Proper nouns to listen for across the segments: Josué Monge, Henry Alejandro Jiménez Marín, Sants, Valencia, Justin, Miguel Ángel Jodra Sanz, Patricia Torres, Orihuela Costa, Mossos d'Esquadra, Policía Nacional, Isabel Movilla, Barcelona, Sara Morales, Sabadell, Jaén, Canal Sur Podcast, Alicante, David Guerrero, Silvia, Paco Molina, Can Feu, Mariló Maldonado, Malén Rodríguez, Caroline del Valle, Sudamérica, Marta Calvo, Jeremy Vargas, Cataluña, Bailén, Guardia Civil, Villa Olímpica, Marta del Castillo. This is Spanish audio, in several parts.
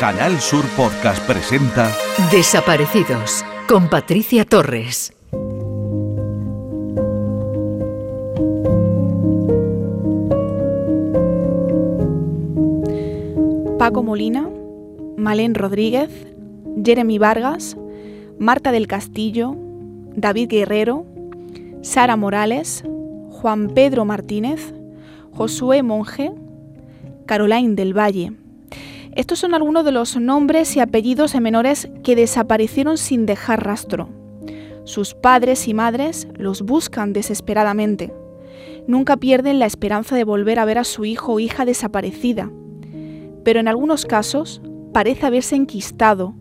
Canal Sur Podcast presenta Desaparecidos con Patricia Torres. Paco Molina, Malén Rodríguez, Jeremy Vargas, Marta del Castillo, David Guerrero, Sara Morales, Juan Pedro Martínez, Josué Monge, Caroline del Valle. Estos son algunos de los nombres y apellidos de menores que desaparecieron sin dejar rastro. Sus padres y madres los buscan desesperadamente. Nunca pierden la esperanza de volver a ver a su hijo o hija desaparecida. Pero en algunos casos parece haberse enquistado,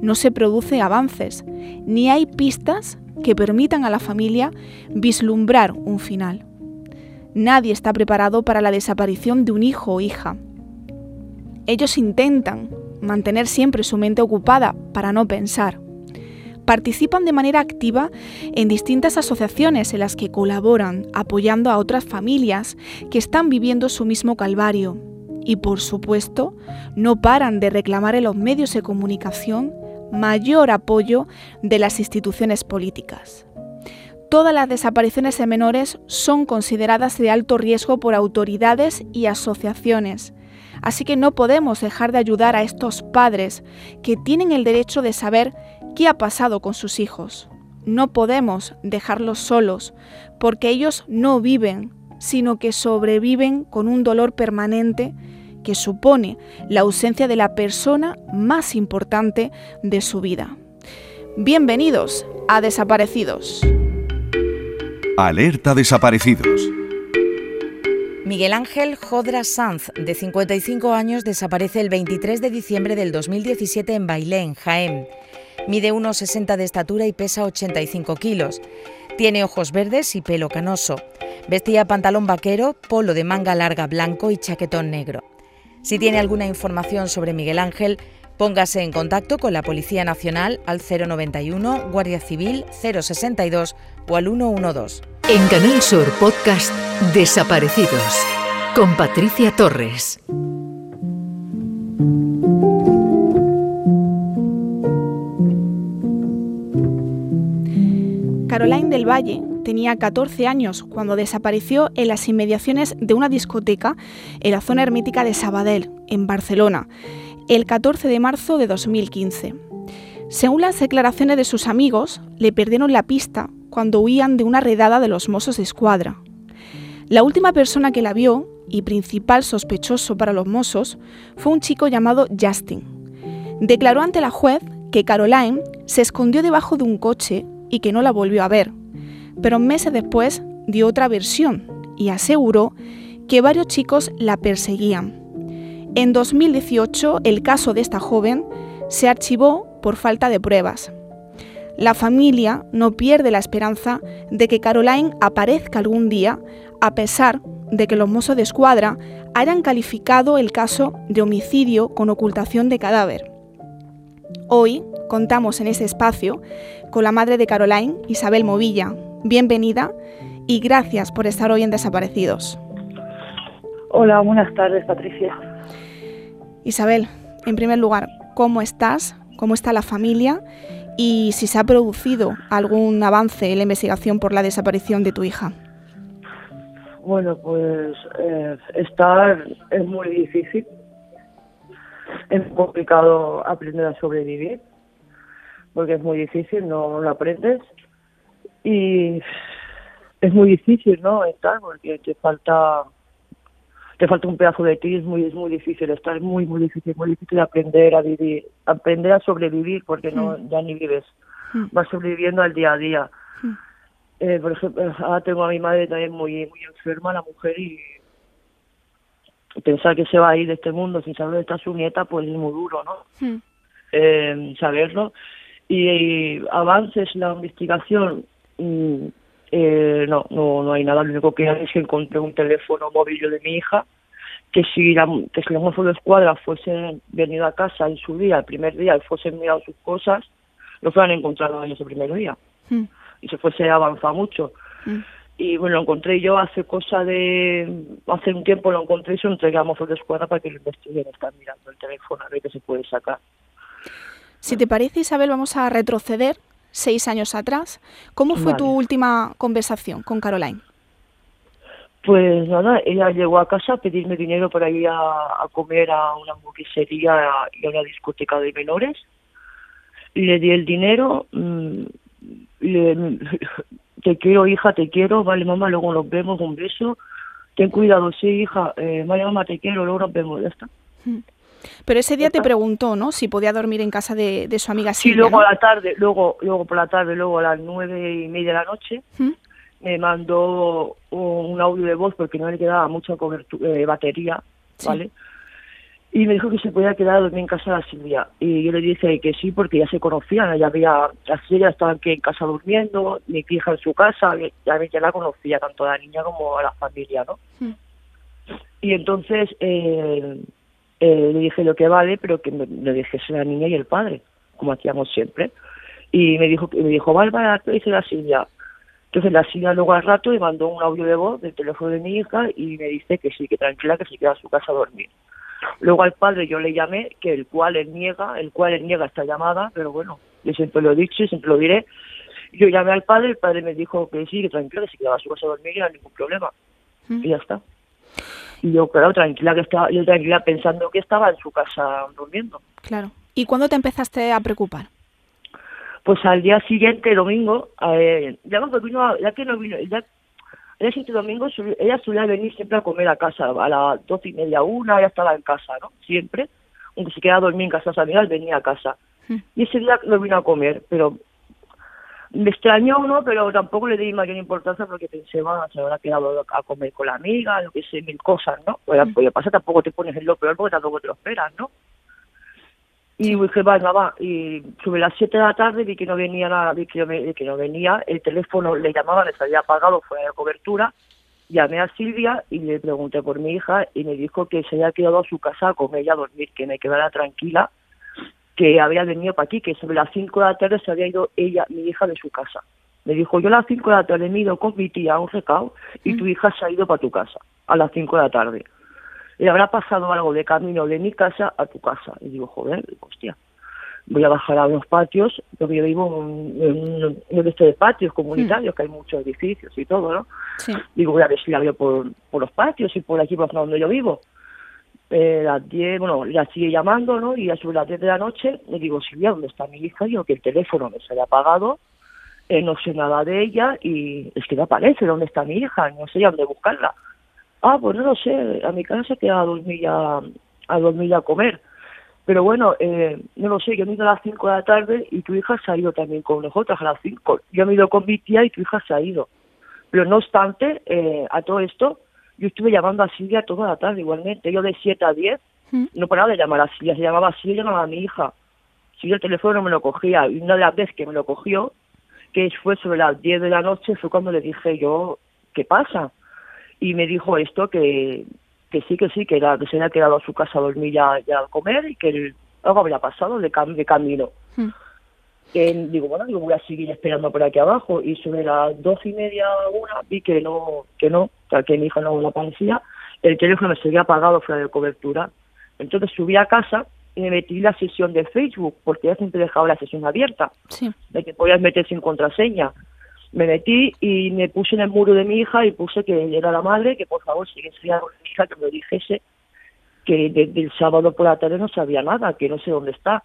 no se producen avances, ni hay pistas que permitan a la familia vislumbrar un final. Nadie está preparado para la desaparición de un hijo o hija. Ellos intentan mantener siempre su mente ocupada para no pensar. Participan de manera activa en distintas asociaciones en las que colaboran, apoyando a otras familias que están viviendo su mismo calvario. Y por supuesto, no paran de reclamar en los medios de comunicación mayor apoyo de las instituciones políticas. Todas las desapariciones de menores son consideradas de alto riesgo por autoridades y asociaciones, así que no podemos dejar de ayudar a estos padres que tienen el derecho de saber qué ha pasado con sus hijos. No podemos dejarlos solos, porque ellos no viven, sino que sobreviven con un dolor permanente que supone la ausencia de la persona más importante de su vida. Bienvenidos a Desaparecidos. Alerta Desaparecidos. Miguel Ángel Jodra Sanz, de 55 años, desaparece el 23 de diciembre del 2017 en Bailén, Jaén. Mide 1,60 de estatura y pesa 85 kilos. Tiene ojos verdes y pelo canoso. Vestía pantalón vaquero, polo de manga larga blanco y chaquetón negro. Si tiene alguna información sobre Miguel Ángel, póngase en contacto con la Policía Nacional al 091, Guardia Civil 062 o al 112. En Canal Sur Podcast, Desaparecidos, con Patricia Torres. Caroline del Valle tenía 14 años cuando desapareció en las inmediaciones de una discoteca en la zona ermítica de Sabadell, en Barcelona, el 14 de marzo de 2015. Según las declaraciones de sus amigos, le perdieron la pista cuando huían de una redada de los Mossos d'Esquadra. La última persona que la vio, y principal sospechoso para los Mossos, fue un chico llamado Justin. Declaró ante la juez que Caroline se escondió debajo de un coche y que no la volvió a ver. Pero meses después dio otra versión y aseguró que varios chicos la perseguían. En 2018, el caso de esta joven se archivó por falta de pruebas. La familia no pierde la esperanza de que Caroline aparezca algún día, a pesar de que los Mossos d'Esquadra hayan calificado el caso de homicidio con ocultación de cadáver. Hoy contamos en este espacio con la madre de Caroline, Isabel Movilla. Bienvenida y gracias por estar hoy en Desaparecidos. Hola, buenas tardes, Patricia. Isabel, en primer lugar, ¿cómo estás? ¿Cómo está la familia? Y si se ha producido algún avance en la investigación por la desaparición de tu hija. Bueno, pues estar es muy difícil. Es complicado aprender a sobrevivir, porque es muy difícil, no lo aprendes. Y es muy difícil, ¿no? Estar, porque te falta un pedazo de ti, es muy difícil estar, es muy difícil aprender a vivir, aprender a sobrevivir, porque no, ya ni vives, vas sobreviviendo al día a día. Por ejemplo, ahora tengo a mi madre también muy enferma, la mujer, y pensar que se va a ir de este mundo sin saber dónde está su nieta, pues es muy duro, ¿no? Saberlo. Y avances en la investigación. No hay nada. Lo único que hay es que encontré un teléfono móvil de mi hija, que si los Mossos d'Esquadra fuesen venido a casa en su día, el primer día, y fuesen mirado sus cosas, lo fueran encontrado en ese primer día. Y se fuese avanzado mucho. Y bueno, lo encontré yo hace un tiempo lo encontré y se lo entregamos a Mossos d'Esquadra para que lo investiguen. Están mirando el teléfono a ver qué se puede sacar. Si te parece, Isabel, vamos a retroceder 6 años atrás. ¿Cómo fue tu última conversación con Caroline? Pues nada, ella llegó a casa a pedirme dinero para ir a comer a una hamburguesería y a una discoteca de menores. Le di el dinero. Te quiero, hija, te quiero. Vale, mamá, luego nos vemos, un beso. Ten cuidado, sí, hija. Vale, mamá, te quiero, luego nos vemos, ya está. Pero ese día te preguntó, ¿no?, si podía dormir en casa de su amiga Silvia. Sí, luego, ¿no?, a la tarde, luego por la tarde, luego a las 9:30 de la noche, me mandó un audio de voz porque no le quedaba mucha cobertura, batería, ¿vale? Sí. Y me dijo que se podía quedar a dormir en casa de la Silvia. Y yo le dije que sí, porque ya se conocían, la Silvia estaba aquí en casa durmiendo, mi hija en su casa, ya la conocía, tanto a la niña como a la familia, ¿no? Sí. Y entonces... le dije lo que vale, pero que me dijese la niña y el padre, como hacíamos siempre. Y me dijo vale, vale, dice la Silvia. Entonces la Silvia luego al rato me mandó un audio de voz del teléfono de mi hija y me dice que sí, que tranquila, que se queda a su casa a dormir. Luego al padre yo le llamé, que el cual él niega esta llamada, pero bueno, yo siempre lo he dicho y siempre lo diré. Yo llamé al padre, el padre me dijo que sí, que tranquila, que se quedaba a su casa a dormir y no hay ningún problema. Y ya está. Y yo, claro, tranquila pensando que estaba en su casa durmiendo. Claro. ¿Y cuándo te empezaste a preocupar? Pues al día siguiente, domingo, el día siguiente domingo ella solía venir siempre a comer a casa, a las 12:30, 1:00, ella estaba en casa, ¿no? Siempre, aunque se quedaba a dormir en casa de sus amigas, venía a casa. Y ese día no vino a comer, pero me extrañó, ¿no?, pero tampoco le di mayor importancia porque pensé, se habrá quedado a comer con la amiga, lo que sé, mil cosas, ¿no? Pues pasa, tampoco te pones en lo peor porque tampoco te lo esperas, ¿no? Y dije, va, y sobre las 7 de la tarde vi que no venía nada, el teléfono le llamaba, le había apagado, fuera de cobertura. Llamé a Silvia y le pregunté por mi hija y me dijo que se había quedado a su casa a comer y a dormir, que me quedara tranquila, que había venido para aquí, que sobre las 5 de la tarde se había ido ella, mi hija, de su casa. Me dijo, yo a las 5 de la tarde me he ido con mi tía a un recao y tu hija se ha ido para tu casa, a las 5 de la tarde. Le habrá pasado algo de camino de mi casa a tu casa. Y digo, joder, hostia, voy a bajar a unos patios, porque yo vivo en este de patios comunitarios, que hay muchos edificios y todo, ¿no? Sí. Digo, voy a ver si la veo por los patios y por aquí, por donde yo vivo. Las 10, bueno, la sigue llamando, ¿no? Y a sobre las 10 de la noche le digo, Silvia, ¿dónde está mi hija? Digo, que el teléfono me se había apagado, no sé nada de ella y es que no aparece, ¿dónde está mi hija? No sé ya dónde buscarla. Ah, pues no lo sé, a mi casa se queda a dormir y a comer. Pero bueno, no lo sé, yo me he ido a las 5 de la tarde y tu hija se ha ido también con nosotras a las 5. Yo me he ido con mi tía y tu hija se ha ido. Pero no obstante, a todo esto, yo estuve llamando a Silvia toda la tarde igualmente. Yo de 7 a 10 no paraba de llamar a Silvia. Se llamaba a Silvia, llamaba a mi hija. Si yo el teléfono no me lo cogía. Y una de las veces que me lo cogió, que fue sobre las 10 de la noche, fue cuando le dije yo, ¿qué pasa? Y me dijo esto, que se había quedado a su casa a dormir ya a comer y que algo había pasado de camino. Digo, voy a seguir esperando por aquí abajo. Y sobre las 2:30, 1:00, vi que mi hija no aparecía, el teléfono me seguía apagado fuera de cobertura. Entonces subí a casa y me metí en la sesión de Facebook, porque ya siempre dejaba la sesión abierta, de que podías meter sin contraseña. Me metí y me puse en el muro de mi hija y puse que era la madre, que por favor si quería con mi hija que me dijese que desde el sábado por la tarde no sabía nada, que no sé dónde está.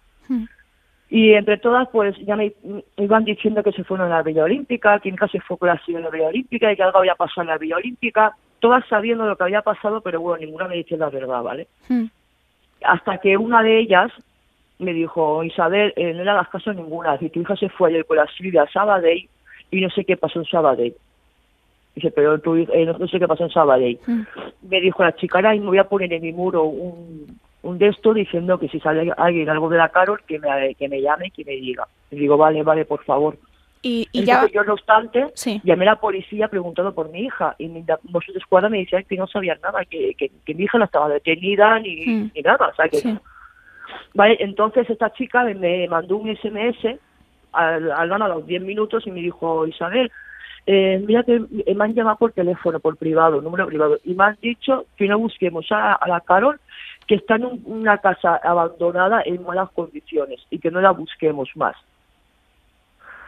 Y entre todas, pues ya me iban diciendo que se fueron a la Villa Olímpica, que nunca se fue con la Silvia en la Villa Olímpica y que algo había pasado en la Villa Olímpica, todas sabiendo lo que había pasado, pero bueno, ninguna me dice la verdad, ¿vale? Hasta que una de ellas me dijo, Isabel, no le hagas caso a ninguna, si tu hija se fue ayer con la Silvia a Sabadell y no sé qué pasó en Sabadell. Dice, pero tu hija, no sé qué pasó en Sabadell. Me dijo la chica, ahora me voy a poner en mi muro un de esto diciendo que si sale alguien algo de la Carol que me llame y que me diga. Le digo, vale, por favor. Y ya... Yo, no obstante, llamé a la policía preguntando por mi hija y Mossos d'Esquadra me decían que no sabían nada, que mi hija no estaba detenida ni nada. O sea, que no. Vale, entonces esta chica me mandó un SMS a los 10 minutos y me dijo, Isabel, mira que me han llamado por teléfono, por privado, número privado, y me han dicho que no busquemos a la Carol, que está en una casa abandonada en malas condiciones y que no la busquemos más.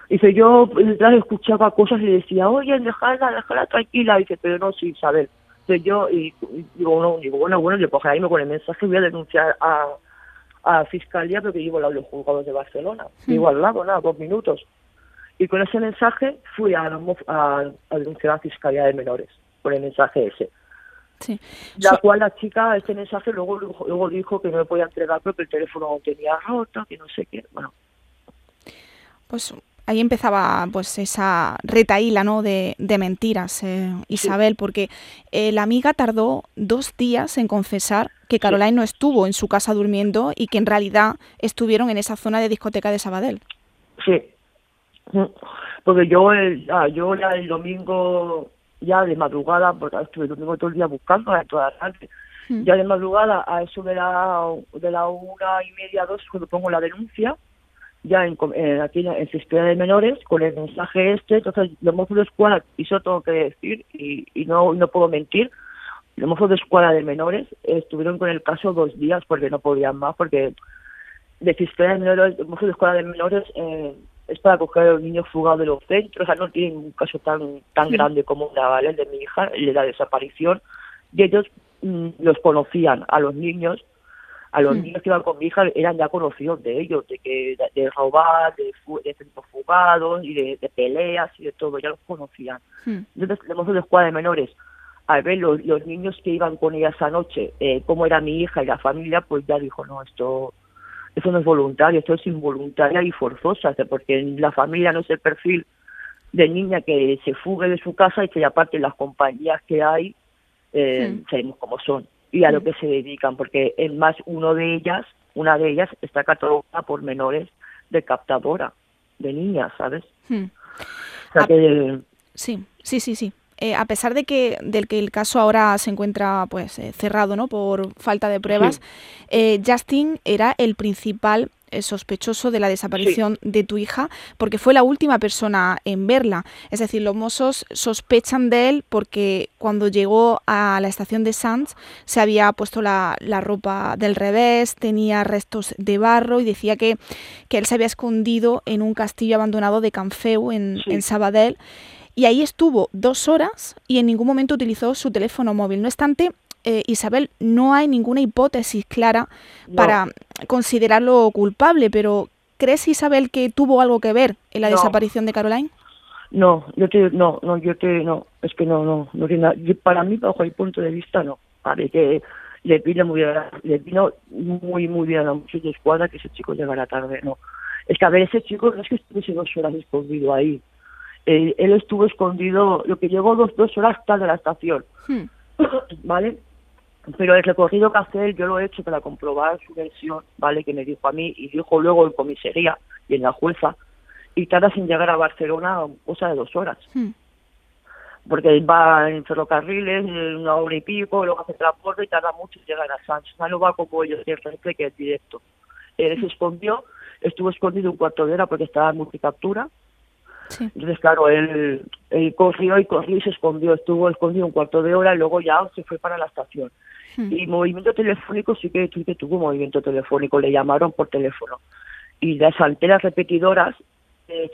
Dice, yo detrás escuchaba cosas y decía, oye, déjala tranquila. Dice, pero no, sí, Isabel. Entonces yo digo, bueno, le cogeré ahí me con el mensaje y voy a denunciar a Fiscalía, porque llevo a los juzgados de Barcelona. Vivo al lado, nada, 2 minutos. Y con ese mensaje fui a denunciar a Fiscalía de Menores, por el mensaje ese. Sí. Cual la chica, este mensaje, luego dijo que no me podía entregar porque el teléfono tenía roto, que no sé qué, bueno. Pues ahí empezaba pues esa retahíla, ¿no?, de mentiras, Isabel, sí. Porque la amiga tardó 2 días en confesar que Caroline no estuvo en su casa durmiendo y que en realidad estuvieron en esa zona de discoteca de Sabadell. Sí, porque yo el domingo, ya de madrugada, porque estuve el domingo todo el día buscando en todas partes, ya de madrugada a eso de la 1:30, 2, cuando pongo la denuncia, ya aquí en Fiscalía de Menores, con el mensaje este. Entonces los Mossos d'Esquadra, y eso tengo que decir, y no puedo mentir, los Mossos d'Esquadra de Menores estuvieron con el caso 2 días porque no podían más, porque de Fiscalía de Menores, los Mossos d'Esquadra de Menores es para coger a los niños fugados de los centros. O sea, no tienen un caso tan grande como la, ¿vale?, de mi hija, de la desaparición, y ellos los conocían a los niños. A los niños que iban con mi hija eran ya conocidos de ellos, de robar, de centros fugados y de peleas y de todo, ya los conocían. Entonces, tenemos una escuadra de menores. Al ver los niños que iban con ella esa noche, cómo era mi hija y la familia, pues ya dijo, no, esto no es voluntario, esto es involuntaria y forzosa, porque la familia no es el perfil de niña que se fugue de su casa y que aparte las compañías que hay, sabemos cómo son y a lo que se dedican, porque es más, una de ellas está catalogada por menores de captadora de niñas, ¿sabes? O sea que... Sí. A pesar de que el caso ahora se encuentra pues cerrado, ¿no?, por falta de pruebas, Justin era el principal sospechoso de la desaparición de tu hija, porque fue la última persona en verla. Es decir, los Mossos sospechan de él porque cuando llegó a la estación de Sants se había puesto la ropa del revés, tenía restos de barro y decía que él se había escondido en un castillo abandonado de Can Feu en Sabadell. Y ahí estuvo 2 horas y en ningún momento utilizó su teléfono móvil. No obstante, Isabel, no hay ninguna hipótesis clara para considerarlo culpable, pero ¿crees, Isabel, que tuvo algo que ver en la desaparición de Caroline? No, es que no tiene nada. Para mí, bajo el punto de vista, no. A ver, que le vino muy, muy bien a los Mossos d'Esquadra que ese chico llegara tarde, no. Es que, a ver, ese chico no es que estuviese 2 horas escondido ahí. Él estuvo escondido, lo que llegó dos horas tarde a la estación, ¿vale? Pero el recorrido que hace él, yo lo he hecho para comprobar su versión, ¿vale?, que me dijo a mí, y dijo luego en comisaría y en la jueza, y tarda sin llegar a Barcelona cosa de 2 horas. Porque va en ferrocarriles, 1 hora y pico, luego hace transporte y tarda mucho en llegar a Sánchez. No va como ellos, que es directo. Él se escondió, estuvo escondido un 4 de hora porque estaba en multicaptura. Sí. Entonces, claro, él corrió y se escondió, estuvo escondido un 4 de hora y luego ya se fue para la estación. Y movimiento telefónico, sí que tuvo movimiento telefónico, le llamaron por teléfono. Y las antenas repetidoras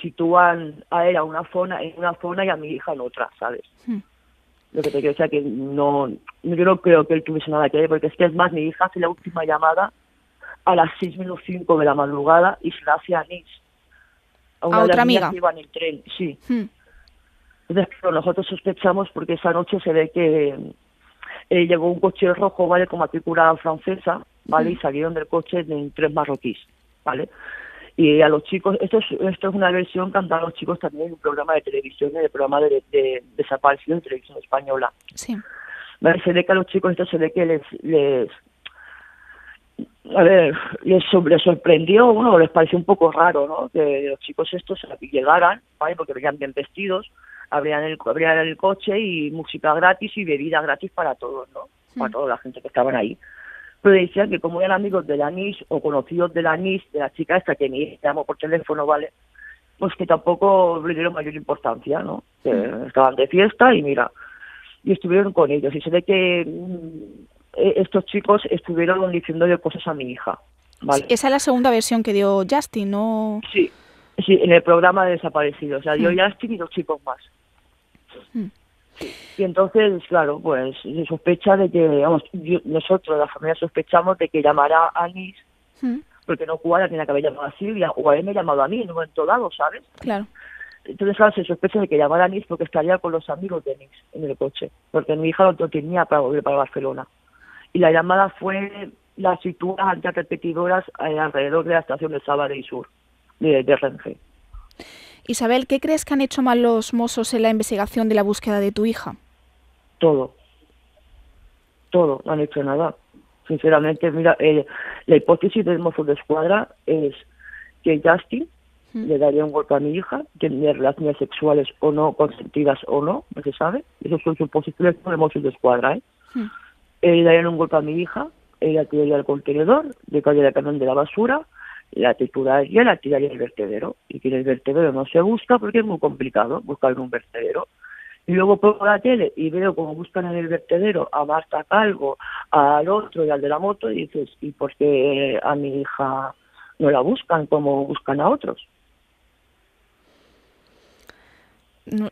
sitúan a él en una zona y a mi hija en otra, ¿sabes? Lo que te quiero decir es que yo no creo que él tuviese nada que ver, porque es que es más, mi hija hace la última llamada a las 6:05 de la madrugada y se la hace a Nis. A otra amiga que iba en el tren, sí. Entonces, pero nosotros sospechamos porque esa noche se ve que llegó un coche rojo, ¿vale?, con matrícula francesa, ¿vale? Y salieron del coche 3 marroquíes, ¿vale? Y a los chicos, esto es una versión que han dado los chicos también en un programa de televisión, en el programa de desaparición de televisión española. Sí. ¿Vale? Se ve que a los chicos les sorprendió, bueno, les pareció un poco raro, ¿no?, que los chicos estos llegaran, ¿vale?, porque venían bien vestidos, abrían el coche y música gratis y bebida gratis para todos, ¿no?, para toda la gente que estaban ahí. Pero decían que como eran amigos de la NIS o conocidos de la NIS, de la chica esta que me llamó por teléfono, ¿vale?, pues que tampoco le dieron mayor importancia, ¿no? Que estaban de fiesta y mira, y estuvieron con ellos. Y se ve que estos chicos estuvieron diciéndole cosas a mi hija, ¿vale? Esa es la segunda versión que dio Justin, ¿no? Sí, sí, en el programa de Desaparecidos. O sea, dio Justin y dos chicos más. Sí. Y entonces, claro, pues se sospecha de que, vamos, nosotros, la familia, sospechamos de que llamara a Anis, porque no Cubana tenía que haber llamado a Silvia, o haberme llamado a mí en un momento dado, ¿sabes? Claro. Entonces, claro, se sospecha de que llamara a Anis porque estaría con los amigos de Anis en el coche, porque mi hija lo tenía para volver para Barcelona. Y la llamada fue las situadas antirrepetidoras alrededor de la estación de Sabadell Sur, de Renfe. Isabel, ¿qué crees que han hecho mal los Mossos en la investigación de la búsqueda de tu hija? Todo. Todo, no han hecho nada. Sinceramente, mira, la hipótesis del Mossos d'Esquadra es que Justin le daría un golpe a mi hija, tenía relaciones sexuales o no, consentidas o no, no se sabe. Esos son suposiciones del Mossos d'Esquadra, ¿eh? Le darían un golpe a mi hija, la tiraría al contenedor, le caería el camión de la basura, la trituraría, la tiraría al vertedero. Y que en el vertedero no se busca porque es muy complicado buscar en un vertedero. Y luego pongo la tele y veo cómo buscan en el vertedero a Marta Calvo, al otro y al de la moto, y dices, ¿y por qué a mi hija no la buscan como buscan a otros?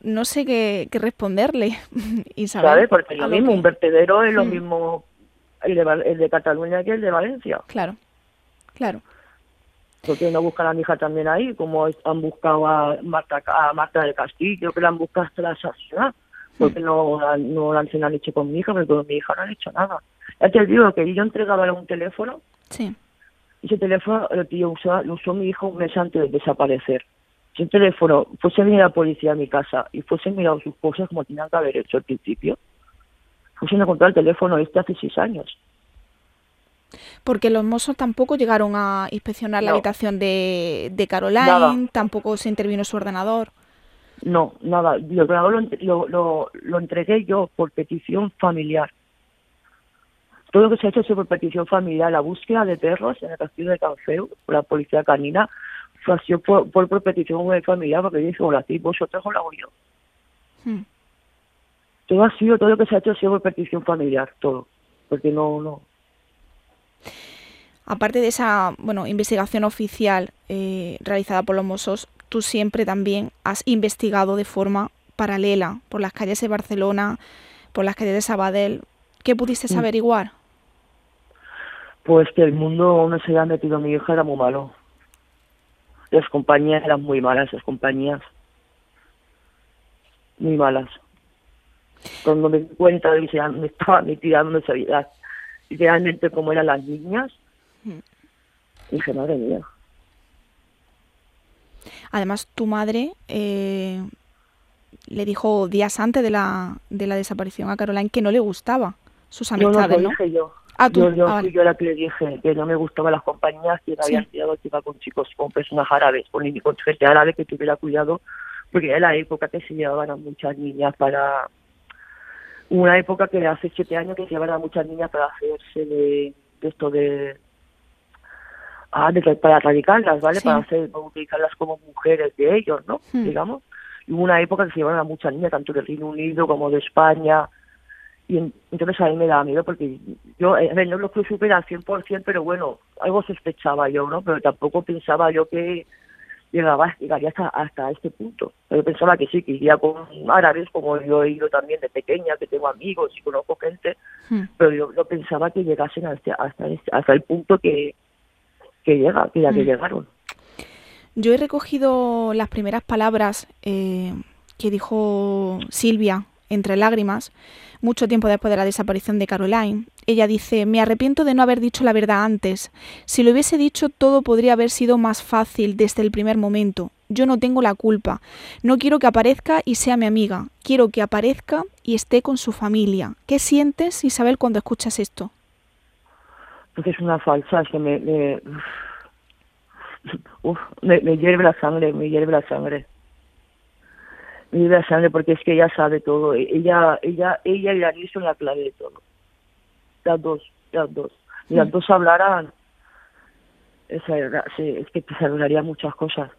No sé qué responderle, Isabel. ¿Sabes? Porque es lo mismo, un vertedero es lo mismo el de Cataluña que el de Valencia. Claro, claro. ¿Por qué no buscan a mi hija también ahí? Como han buscado a Marta del Castillo, que la han buscado hasta la saciedad. ¿Por qué no han hecho con mi hija? Porque con mi hija no han hecho nada. Ya te digo que yo entregaba un teléfono. Sí. Y ese teléfono lo usó mi hija un mes antes de desaparecer. Si el teléfono fuese a venir la policía a mi casa y fuese mirado sus cosas como tenían que haber hecho al principio, fuesen a encontrar el teléfono este hace 6 años. Porque los Mossos tampoco llegaron a inspeccionar la habitación de Caroline, nada. Tampoco se intervino su ordenador. No, nada. El ordenador lo entregué yo por petición familiar. Todo lo que se ha hecho es por petición familiar. La búsqueda de perros en el castillo de Can Feu por la policía canina fue así por petición familiar, porque dije, o la hacéis vosotros o la hago yo. Todo lo que se ha hecho ha sido por petición familiar, todo. Porque no. Aparte de esa investigación oficial realizada por los Mossos, tú siempre también has investigado de forma paralela por las calles de Barcelona, por las calles de Sabadell. ¿Qué pudiste averiguar? Pues que el mundo donde se había metido a mi hija era muy malo. Las compañías eran muy malas, las compañías. Muy malas. Cuando me di cuenta de que me estaba metida en esa vida, realmente como eran las niñas, dije, madre mía. Además, tu madre le dijo días antes de la desaparición a Caroline que no le gustaba sus amistades, ¿no? Dije yo. Ah, tú. Yo yo la que le dije que no me gustaban las compañías que habían tirado, que iba con chicos, con personas árabes, con gente árabe que tuviera cuidado, porque era la época que se llevaban a muchas niñas para... Una época que hace 7 años que se llevaban a muchas niñas para hacerse de esto de... para radicarlas, ¿vale? Sí. Para utilizarlas como mujeres de ellos, ¿no? Digamos. Y hubo una época que se llevaron a muchas niñas, tanto del Reino Unido como de España. Y entonces a mí me daba miedo porque yo, a ver, no lo que supera al 100%, pero bueno, algo sospechaba yo, ¿no? Pero tampoco pensaba yo que llegaría hasta este punto. Yo pensaba que sí, que iría con árabes, como yo he ido también de pequeña, que tengo amigos y conozco gente, pero yo no pensaba que llegasen hasta el punto que llegaron. Yo he recogido las primeras palabras que dijo Silvia, entre lágrimas, mucho tiempo después de la desaparición de Caroline. Ella dice, me arrepiento de no haber dicho la verdad antes. Si lo hubiese dicho, todo podría haber sido más fácil desde el primer momento. Yo no tengo la culpa. No quiero que aparezca y sea mi amiga. Quiero que aparezca y esté con su familia. ¿Qué sientes, Isabel, cuando escuchas esto? Porque es una falsa, es que me hierve la sangre, me hierve la sangre porque es que ella sabe todo, ella y Anis son la clave de todo, las dos, si las dos hablaran, es que se arreglarían muchas cosas,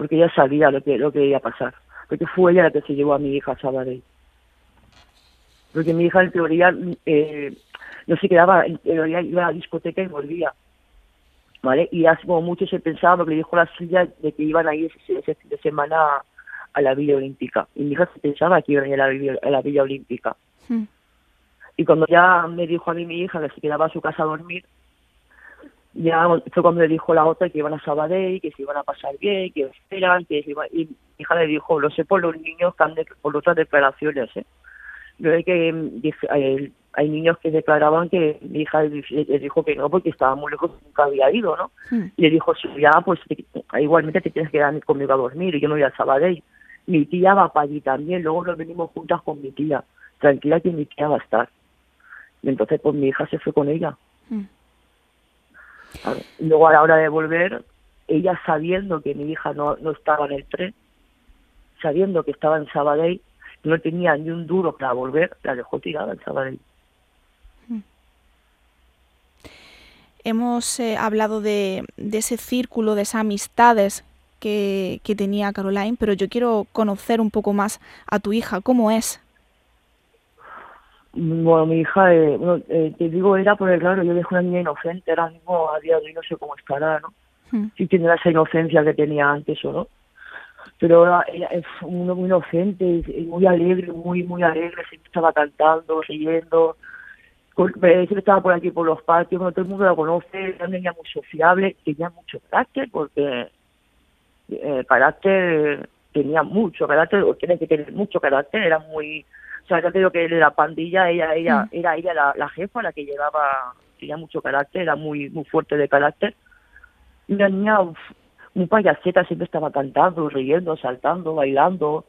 porque ella sabía lo que iba a pasar, porque fue ella la que se llevó a mi hija a Sabadell. Porque mi hija, en teoría, no se quedaba, en teoría iba a la discoteca y volvía, ¿vale? Y hace como mucho se pensaba, porque le dijo la Silvia, de que iban a ir ese fin de semana a la Villa Olímpica. Y mi hija se pensaba que iban a ir a la Villa Olímpica. Sí. Y cuando ya me dijo a mí mi hija que se quedaba a su casa a dormir, ya fue cuando le dijo la otra que iban a Sabadell, que se iban a pasar bien, que esperan, que se iban... Y mi hija le dijo, lo sé por los niños, que han por otras declaraciones, ¿eh? Yo sé que hay niños que declaraban que mi hija le dijo que no, porque estaba muy lejos, nunca había ido, ¿no? Sí. Y le dijo, sí, ya, pues igualmente te tienes que quedar conmigo a dormir, y yo no voy a Sabadell. Mi tía va para allí también, luego nos venimos juntas con mi tía. Tranquila que mi tía va a estar. Y entonces, pues mi hija se fue con ella. Sí. A ver, luego a la hora de volver, ella sabiendo que mi hija no estaba en el tren, sabiendo que estaba en Sabadell, no tenía ni un duro para volver, la dejó tirada en Sabadell. Hemos hablado de ese círculo, de esas amistades que tenía Caroline, pero yo quiero conocer un poco más a tu hija. ¿Cómo es? Bueno, mi hija, te digo, era por el raro, yo dejé una niña inocente, ahora mismo a día de hoy no sé cómo estará, ¿no? Si tendrá esa inocencia que tenía antes o no. Pero era uno muy inocente, muy alegre, siempre estaba cantando, riendo, siempre estaba por aquí, por los patios, bueno, todo el mundo la conoce, era una niña muy sociable, tenía mucho carácter, porque tiene que tener mucho carácter, era muy... O sea, ya te digo que la pandilla, era ella la jefa, la que llevaba, tenía mucho carácter, era muy muy fuerte de carácter. Y la niña, un payaseta, siempre estaba cantando, riendo, saltando, bailando.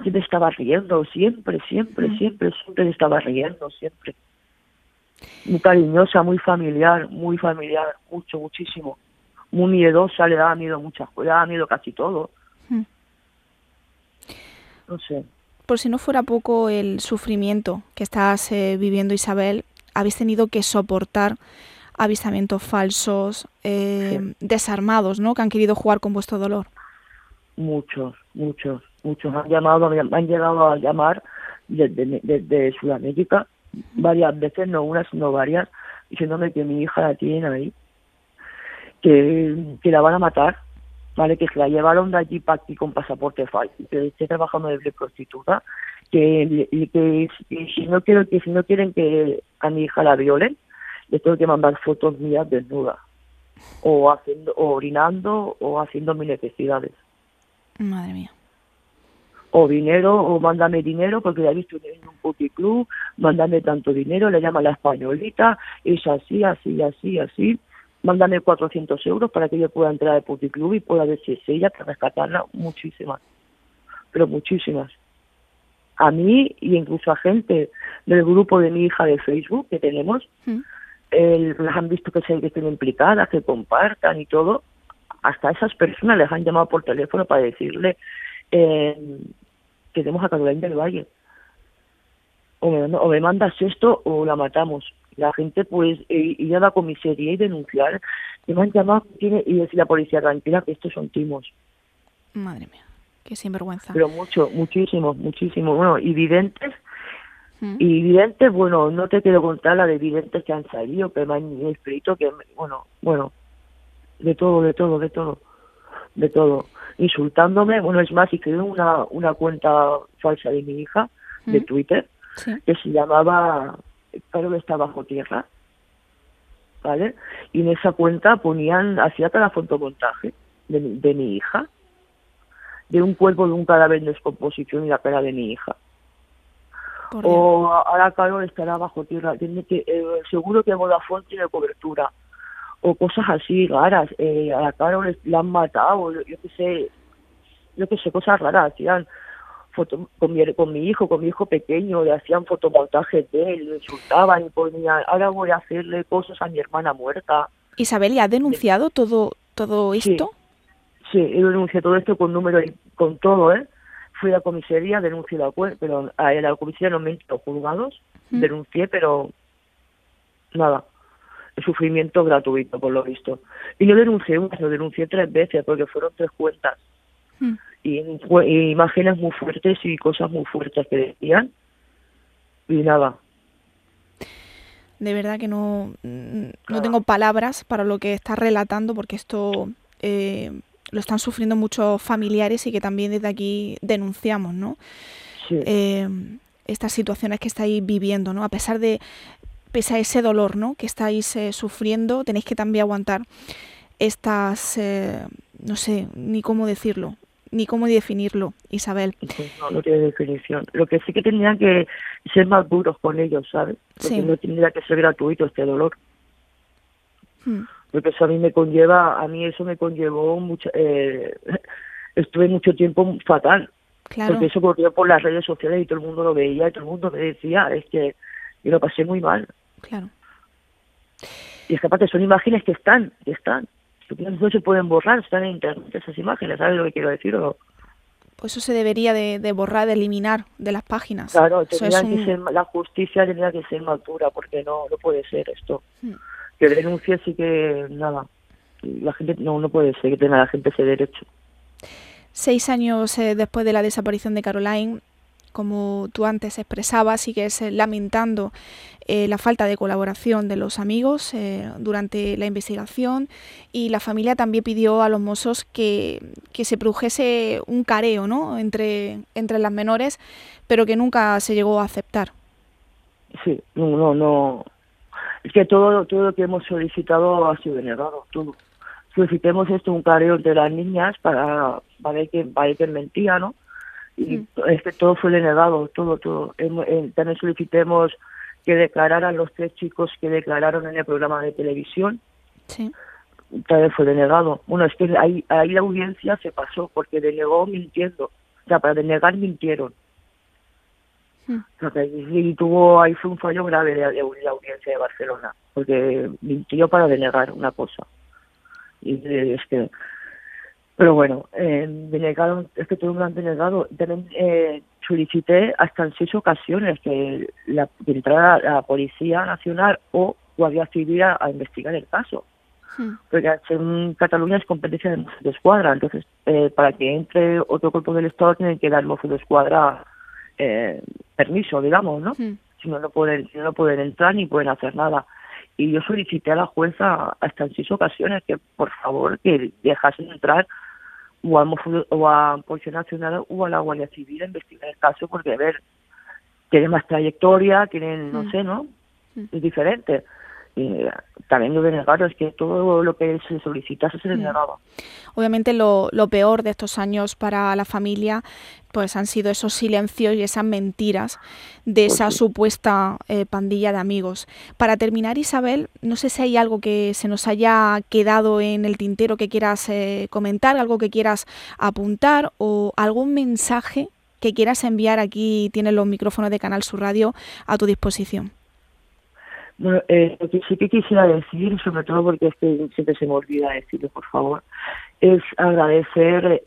Siempre estaba riendo, siempre estaba riendo, siempre. Muy cariñosa, muy familiar, muchísimo. Muy miedosa, le daba miedo muchas cosas, le daba miedo casi todo. No sé. Por si no fuera poco el sufrimiento que estás viviendo, Isabel, habéis tenido que soportar avistamientos falsos, sí, desarmados, ¿no? Que han querido jugar con vuestro dolor. Muchos. Han llegado a llamar desde Sudamérica varias veces, no una, sino varias, diciéndome que mi hija la tienen ahí, que la van a matar. Vale, que se la llevaron de allí para aquí con pasaporte falso, que esté trabajando de prostituta, que si no quieren que a mi hija la violen, les tengo que mandar fotos mías desnudas, o orinando, o haciendo mis necesidades. Madre mía. O dinero, o mándame dinero, porque la he visto en un puticlub, mándame tanto dinero, le llama la españolita, es así. Mándame 400 euros para que yo pueda entrar al puticlub y pueda ver si es ella, para rescatarla. Muchísimas. A mí y incluso a gente del grupo de mi hija de Facebook que tenemos, las han visto que estén implicadas, que compartan y todo. Hasta esas personas les han llamado por teléfono para decirle que tenemos a Caroline del Valle. O me mandas esto o la matamos. La gente, pues, ir a la comisaría y denunciar. Me han llamado y decir la policía, tranquila, que estos son timos. Madre mía, qué sinvergüenza. Pero muchísimos. Bueno, y videntes. Y videntes, bueno, no te quiero contar la de videntes que han salido, que me han escrito, que, bueno, de todo. Insultándome, bueno, es más, escribí una cuenta falsa de mi hija, de Twitter, ¿sí? Que se llamaba... Claro que está bajo tierra, ¿vale? Y en esa cuenta hacía cada fotomontaje de mi hija, de un cuerpo de un cadáver en descomposición y la cara de mi hija. O ahora Carol estará bajo tierra, seguro que Vodafone tiene cobertura, o cosas así raras, a la Carol la han matado, yo qué sé, cosas raras, tiran. Con mi hijo pequeño, le hacían fotomontajes de él, lo insultaban y ponían, ahora voy a hacerle cosas a mi hermana muerta. Isabel, ¿ha denunciado todo esto? Sí, he denunciado todo esto con número y con todo, ¿eh? Fui a la comisaría, denuncié la comisaría, no me han juzgados, denuncié, pero nada. sufrimiento gratuito, por lo visto. Y yo denuncié una, lo denuncié 3 veces, porque fueron 3 cuentas. Mm. Y imágenes muy fuertes y cosas muy fuertes que decían. Y nada. De verdad que no tengo palabras para lo que estás relatando, porque esto lo están sufriendo muchos familiares y que también desde aquí denunciamos, ¿no? Sí. Estas situaciones que estáis viviendo, ¿no? Pese a ese dolor, ¿no?, que estáis sufriendo, tenéis que también aguantar estas, no sé, ni cómo decirlo, ni cómo definirlo, Isabel. No tiene definición. Lo que sí que tendrían que ser más duros con ellos, ¿sabes? Porque sí, no tendría que ser gratuito este dolor. Hmm. Porque eso me conllevó mucho, estuve mucho tiempo fatal. Claro. Porque eso corrió por las redes sociales y todo el mundo lo veía y todo el mundo me decía, es que yo lo pasé muy mal. Claro. Y es que aparte son imágenes que están. No se pueden borrar, están en internet esas imágenes, ¿sabes lo que quiero decir? ¿O? Pues eso se debería de borrar, de eliminar de las páginas. Claro, la justicia tendría que ser más dura, porque no puede ser esto. Hmm. Que denuncie, sí que nada. La gente no puede ser que tenga la gente ese derecho. 6 años después de la desaparición de Caroline, como tú antes expresabas, sigues lamentando la falta de colaboración de los amigos durante la investigación, y la familia también pidió a los Mossos que se produjese un careo, ¿no?, entre las menores, pero que nunca se llegó a aceptar. Sí, no. Es que todo lo que hemos solicitado ha sido denegado, todo. Solicitemos un careo de las niñas para ver que mentía, ¿no? Y es que todo fue denegado, todo. También solicitemos que declararan los 3 chicos que declararon en el programa de televisión. Sí. También fue denegado. Bueno, es que ahí la audiencia se pasó, porque denegó mintiendo. O sea, para denegar mintieron. Sí. O sea, ahí fue un fallo grave de la audiencia de Barcelona, porque mintió para denegar una cosa. Y es que... Pero bueno, denegaron, es que todo me han denegado. También solicité hasta en 6 ocasiones que entrara la Policía Nacional o Guardia Civil a investigar el caso. Sí. Porque en Cataluña es competencia de Mossos d'Esquadra, entonces para que entre otro cuerpo del Estado tienen que dar Mossos d'Esquadra permiso, digamos, ¿no? Sí. Si no pueden entrar ni pueden hacer nada. Y yo solicité a la jueza hasta en 6 ocasiones que, por favor, que dejasen entrar o a Policía Nacional o a la Guardia Civil a investigar el caso, porque, a ver, tienen más trayectoria, tienen, no sé, ¿no? Es diferente. Y también lo denegado, es que todo lo que se solicitase se denegaba. Obviamente lo peor de estos años para la familia pues han sido esos silencios y esas mentiras de esa supuesta pandilla de amigos. Para terminar, Isabel, no sé si hay algo que se nos haya quedado en el tintero que quieras comentar, algo que quieras apuntar o algún mensaje que quieras enviar. Aquí tienes los micrófonos de Canal Sur Radio a tu disposición. Bueno, lo que sí que quisiera decir, sobre todo porque es que siempre se me olvida decirlo, por favor, es agradecer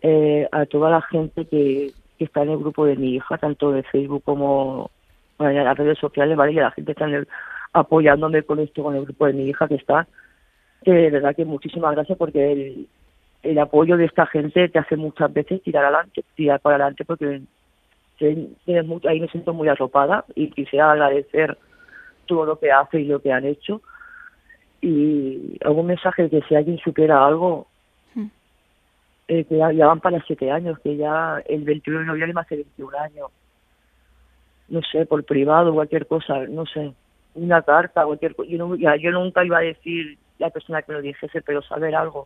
a toda la gente que está en el grupo de mi hija, tanto de Facebook como en las redes sociales, ¿vale? Y a la gente que está apoyándome con esto, con el grupo de mi hija que está. Que de verdad que muchísimas gracias, porque el apoyo de esta gente te hace muchas veces tirar para adelante, porque ahí me siento muy arropada, y quisiera agradecer todo lo que hace y lo que han hecho. Y algún mensaje, que si alguien supiera algo, que ya van para 7 años, que ya el 21 de noviembre va a ser 21 años, no sé, por privado, cualquier cosa, no sé, una carta, cualquier cosa. Yo nunca iba a decir la persona que lo dijese, pero saber algo.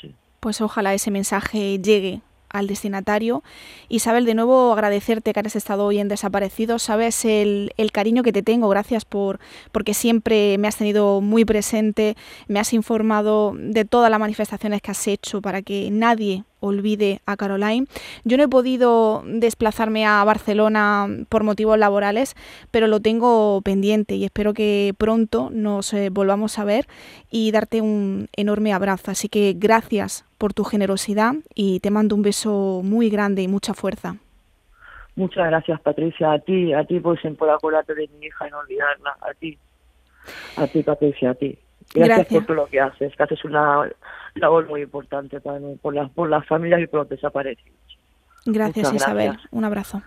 Sí. Pues ojalá ese mensaje llegue al destinatario. Isabel, de nuevo agradecerte que hayas estado hoy en Desaparecidos. Sabes el cariño que te tengo, gracias porque siempre me has tenido muy presente, me has informado de todas las manifestaciones que has hecho para que nadie olvide a Caroline. Yo no he podido desplazarme a Barcelona por motivos laborales, pero lo tengo pendiente y espero que pronto nos volvamos a ver y darte un enorme abrazo. Así que gracias por tu generosidad y te mando un beso muy grande y mucha fuerza. Muchas gracias, Patricia, a ti por acordarte de mi hija y no olvidarla, a ti. A ti, Patricia, a ti. Gracias por todo lo que haces una labor muy importante para mí, por las familias y por los desaparecidos. Gracias, muchas Isabel, gracias. Un abrazo.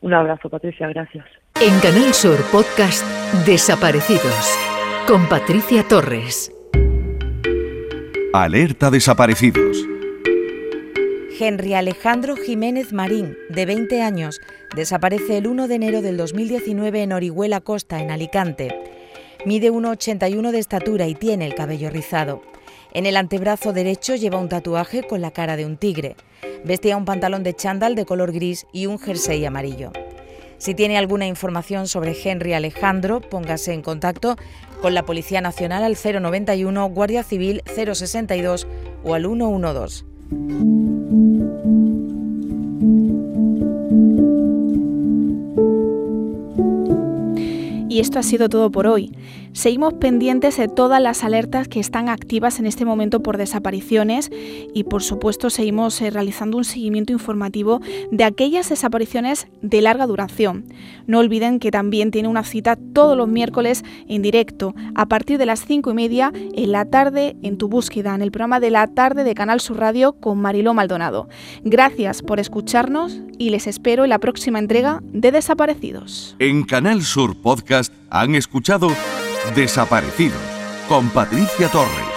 Un abrazo, Patricia, gracias. En Canal Sur Podcast, Desaparecidos, con Patricia Torres. Alerta Desaparecidos. Henry Alejandro Jiménez Marín, de 20 años, desaparece el 1 de enero del 2019 en Orihuela Costa, en Alicante. Mide 1,81 de estatura y tiene el cabello rizado. En el antebrazo derecho lleva un tatuaje con la cara de un tigre. Vestía un pantalón de chándal de color gris y un jersey amarillo. Si tiene alguna información sobre Henry Alejandro, póngase en contacto con la Policía Nacional al 091, Guardia Civil 062 o al 112. Y esto ha sido todo por hoy. Seguimos pendientes de todas las alertas que están activas en este momento por desapariciones y, por supuesto, seguimos realizando un seguimiento informativo de aquellas desapariciones de larga duración. No olviden que también tiene una cita todos los miércoles en directo a partir de las 5:30 en la tarde en Tu Búsqueda, en el programa de la tarde de Canal Sur Radio con Mariló Maldonado. Gracias por escucharnos y les espero en la próxima entrega de Desaparecidos. En Canal Sur Podcast han escuchado Desaparecidos con Patricia Torres.